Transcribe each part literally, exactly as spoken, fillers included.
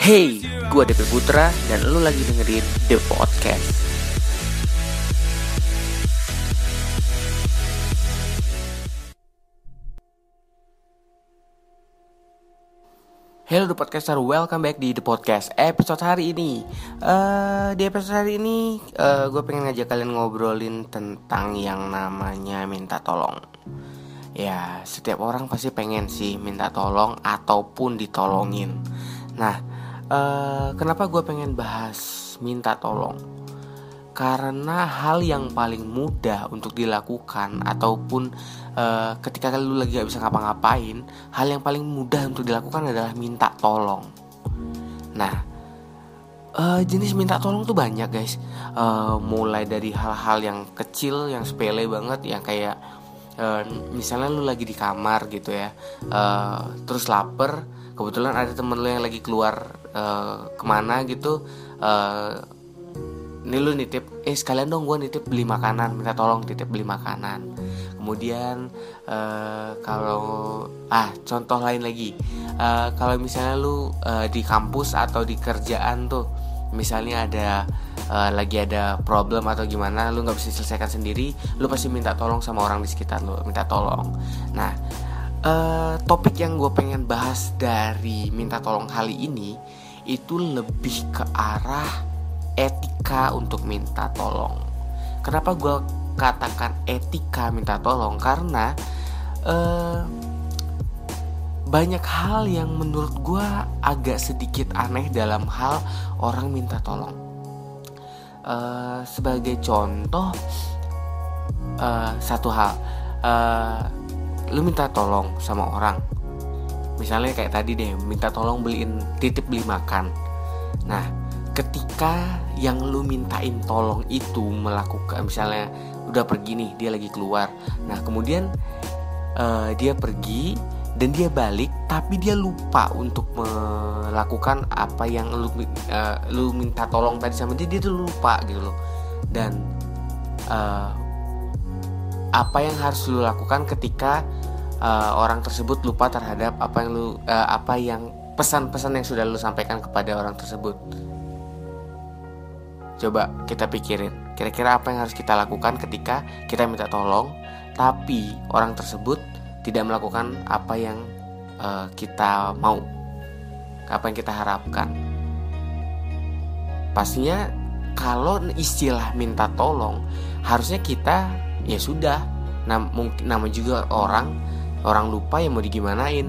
Hey, gue Depe Putra dan lo lagi dengerin dPodcast. Hello The Podcaster, welcome back di The Podcast episode hari ini. uh, Di episode hari ini uh, gue pengen ngajak kalian ngobrolin tentang yang namanya minta tolong. Ya, setiap orang pasti pengen sih minta tolong ataupun ditolongin. Nah, uh, kenapa gue pengen bahas minta tolong? Karena hal yang paling mudah untuk dilakukan ataupun uh, ketika lu lagi gak bisa ngapa-ngapain, hal yang paling mudah untuk dilakukan adalah minta tolong. Nah, uh, jenis minta tolong tuh banyak guys, uh, mulai dari hal-hal yang kecil, yang sepele banget, yang kayak uh, misalnya lu lagi di kamar gitu ya, uh, terus lapar, kebetulan ada temen lu yang lagi keluar uh, kemana gitu, uh, ini lu nitip, eh sekalian dong gue nitip beli makanan, minta tolong titip beli makanan. Kemudian uh, kalau ah contoh lain lagi, uh, kalau misalnya lu uh, di kampus atau di kerjaan tuh, misalnya ada uh, lagi ada problem atau gimana, lu nggak bisa selesaikan sendiri, lu pasti minta tolong sama orang di sekitar lu, minta tolong. Nah, uh, topik yang gue pengen bahas dari minta tolong kali ini itu lebih ke arah etika untuk minta tolong. Kenapa gue katakan etika minta tolong? Karena eh, banyak hal yang menurut gue agak sedikit aneh dalam hal orang minta tolong. eh, Sebagai contoh, eh, satu hal, eh, lu minta tolong sama orang, misalnya kayak tadi deh, minta tolong beliin, titip beli makan. Nah, ketika yang lu mintain tolong itu melakukan, misalnya udah pergi nih, dia lagi keluar. Nah, kemudian uh, dia pergi dan dia balik, tapi dia lupa untuk melakukan apa yang lu, uh, lu minta tolong tadi sama dia. Dia tuh lupa gitu loh. Dan uh, apa yang harus lu lakukan ketika uh, orang tersebut lupa terhadap apa yang lu uh, apa yang pesan-pesan yang sudah lu sampaikan kepada orang tersebut? Coba kita pikirin, kira-kira apa yang harus kita lakukan ketika kita minta tolong tapi orang tersebut tidak melakukan apa yang uh, kita mau, apa yang kita harapkan. Pastinya kalau istilah minta tolong, harusnya kita ya sudah, nam- mungkin, namanya juga orang orang lupa, yang mau digimanain.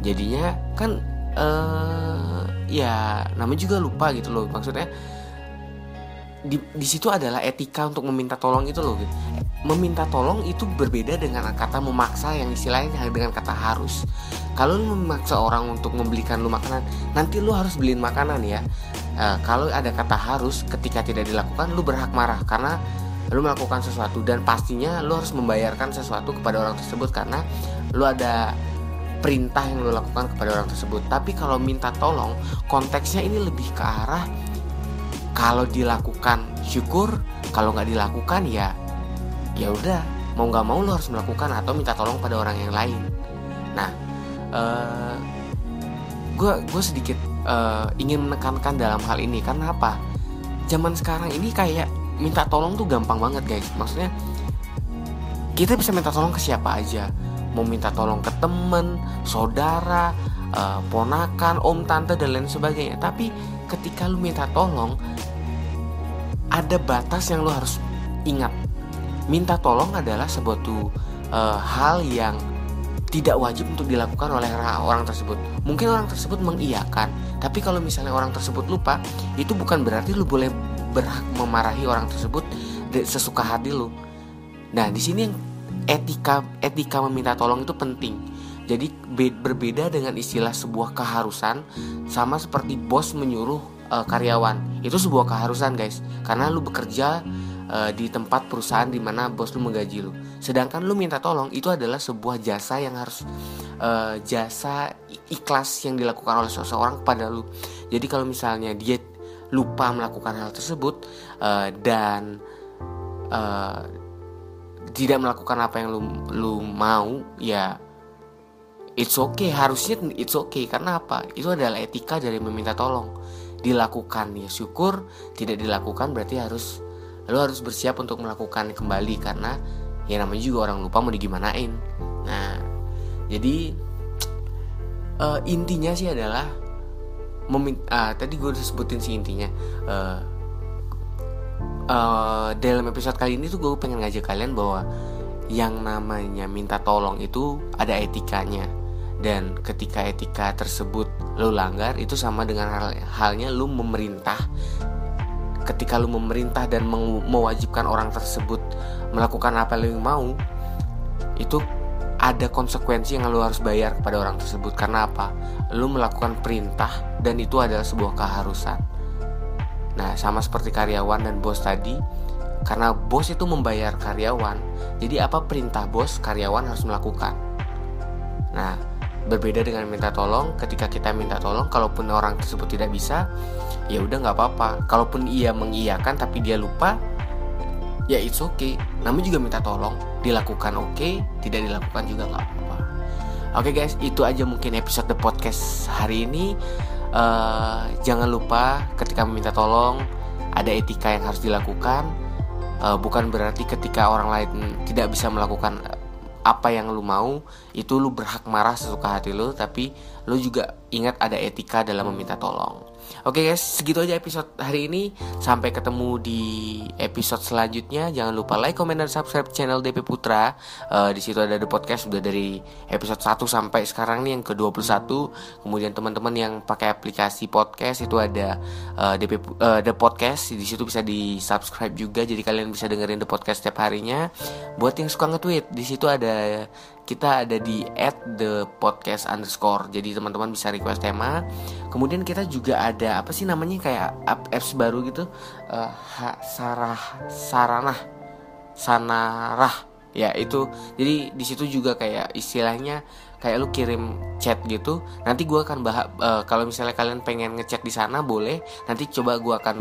Jadinya kan uh, ya namanya juga lupa gitu loh, maksudnya di di situ adalah etika untuk meminta tolong itu loh. Meminta tolong itu berbeda dengan kata memaksa yang istilahnya dengan kata harus. Kalau lu memaksa orang untuk membelikan lu makanan, nanti lu harus beliin makanan ya. E, kalau ada kata harus, ketika tidak dilakukan lu berhak marah karena lu melakukan sesuatu, dan pastinya lu harus membayarkan sesuatu kepada orang tersebut karena lu ada perintah yang lu lakukan kepada orang tersebut. Tapi kalau minta tolong, konteksnya ini lebih ke arah kalau dilakukan syukur, kalau nggak dilakukan ya ya udah, mau nggak mau lo harus melakukan atau minta tolong pada orang yang lain. Nah, gue uh, gue sedikit uh, ingin menekankan dalam hal ini karena apa? Zaman sekarang ini kayak minta tolong tuh gampang banget guys. Maksudnya kita bisa minta tolong ke siapa aja, mau minta tolong ke temen, saudara, uh, ponakan, om, tante dan lain sebagainya. Tapi ketika lu minta tolong, ada batas yang lu harus ingat. Minta tolong adalah suatu uh, hal yang tidak wajib untuk dilakukan oleh orang tersebut. Mungkin orang tersebut mengiyakan, tapi kalau misalnya orang tersebut lupa, itu bukan berarti lu boleh berhak memarahi orang tersebut sesuka hati lu. Nah, di sini etika etika meminta tolong itu penting. Jadi berbeda dengan istilah sebuah keharusan, sama seperti bos menyuruh e, karyawan. Itu sebuah keharusan guys, karena lu bekerja e, di tempat perusahaan di mana bos lu menggaji lu. Sedangkan lu minta tolong itu adalah sebuah jasa yang harus e, jasa ikhlas yang dilakukan oleh seseorang kepada lu. Jadi kalau misalnya dia lupa melakukan hal tersebut e, dan e, tidak melakukan apa yang lu, lu mau, ya it's okay, harusnya it's okay. Karena apa? Itu adalah etika dari meminta tolong. Dilakukan ya syukur, tidak dilakukan berarti harus lo harus bersiap untuk melakukan kembali, karena ya namanya juga orang lupa mau digimanain. Nah, jadi uh, intinya sih adalah meminta, uh, tadi gue udah sebutin sih intinya. Uh, uh, dalam episode kali ini tuh gue pengen ngajak kalian bahwa yang namanya minta tolong itu ada etikanya, dan ketika etika tersebut lo langgar, itu sama dengan hal- halnya lo memerintah. Ketika lu memerintah dan mewajibkan orang tersebut melakukan apa yang lu mau, itu ada konsekuensi yang lu harus bayar kepada orang tersebut. Karena apa? Lu melakukan perintah dan itu adalah sebuah keharusan. Nah, sama seperti karyawan dan bos tadi, karena bos itu membayar karyawan, jadi apa perintah bos, karyawan harus melakukan. Nah, berbeda dengan minta tolong. Ketika kita minta tolong, kalaupun orang tersebut tidak bisa, ya udah nggak apa-apa. Kalaupun ia mengiyakan tapi dia lupa, ya it's okay. Namanya juga minta tolong, dilakukan oke, okay, tidak dilakukan juga nggak apa-apa. Oke okay guys, itu aja mungkin episode The Podcast hari ini. Uh, jangan lupa ketika meminta tolong ada etika yang harus dilakukan. Uh, bukan berarti ketika orang lain tidak bisa melakukan apa yang lu mau, itu lu berhak marah sesuka hati lu, tapi lu juga ingat ada etika dalam meminta tolong. Oke guys, segitu aja episode hari ini. Sampai ketemu di episode selanjutnya. Jangan lupa like, comment, dan subscribe channel Depe Putra. uh, Di situ ada The Podcast, udah dari episode satu sampai sekarang nih yang ke dua puluh satu. Kemudian teman-teman yang pakai aplikasi podcast, itu ada uh, D P, uh, The Podcast. Di situ bisa di subscribe juga, jadi kalian bisa dengerin The Podcast setiap harinya. Buat yang suka nge-tweet, di situ ada, kita ada di at the podcast underscore. Jadi teman-teman bisa request tema. Kemudian kita juga ada apa sih namanya, kayak apps baru gitu, uh, ha, sarah saranah sanarah ya itu. Jadi di situ juga kayak istilahnya kayak lu kirim chat gitu, nanti gue akan bahas. Uh, kalau misalnya kalian pengen ngechat di sana boleh, nanti coba gue akan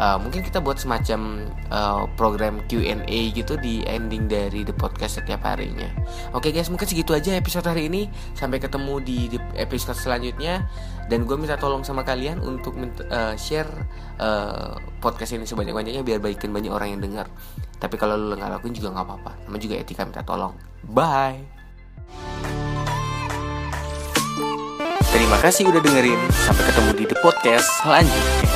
uh, mungkin kita buat semacam uh, program Q and A gitu di ending dari The Podcast setiap harinya. Oke guys, mungkin segitu aja episode hari ini. Sampai ketemu di, di episode selanjutnya. Dan gue minta tolong sama kalian untuk minta, uh, share uh, podcast ini sebanyak-banyaknya biar baikin banyak orang yang dengar. Tapi kalau lo nggak lakuin juga nggak apa-apa, namanya juga etika minta tolong. Bye. Terima kasih udah dengerin. Sampai ketemu di The Podcast selanjutnya.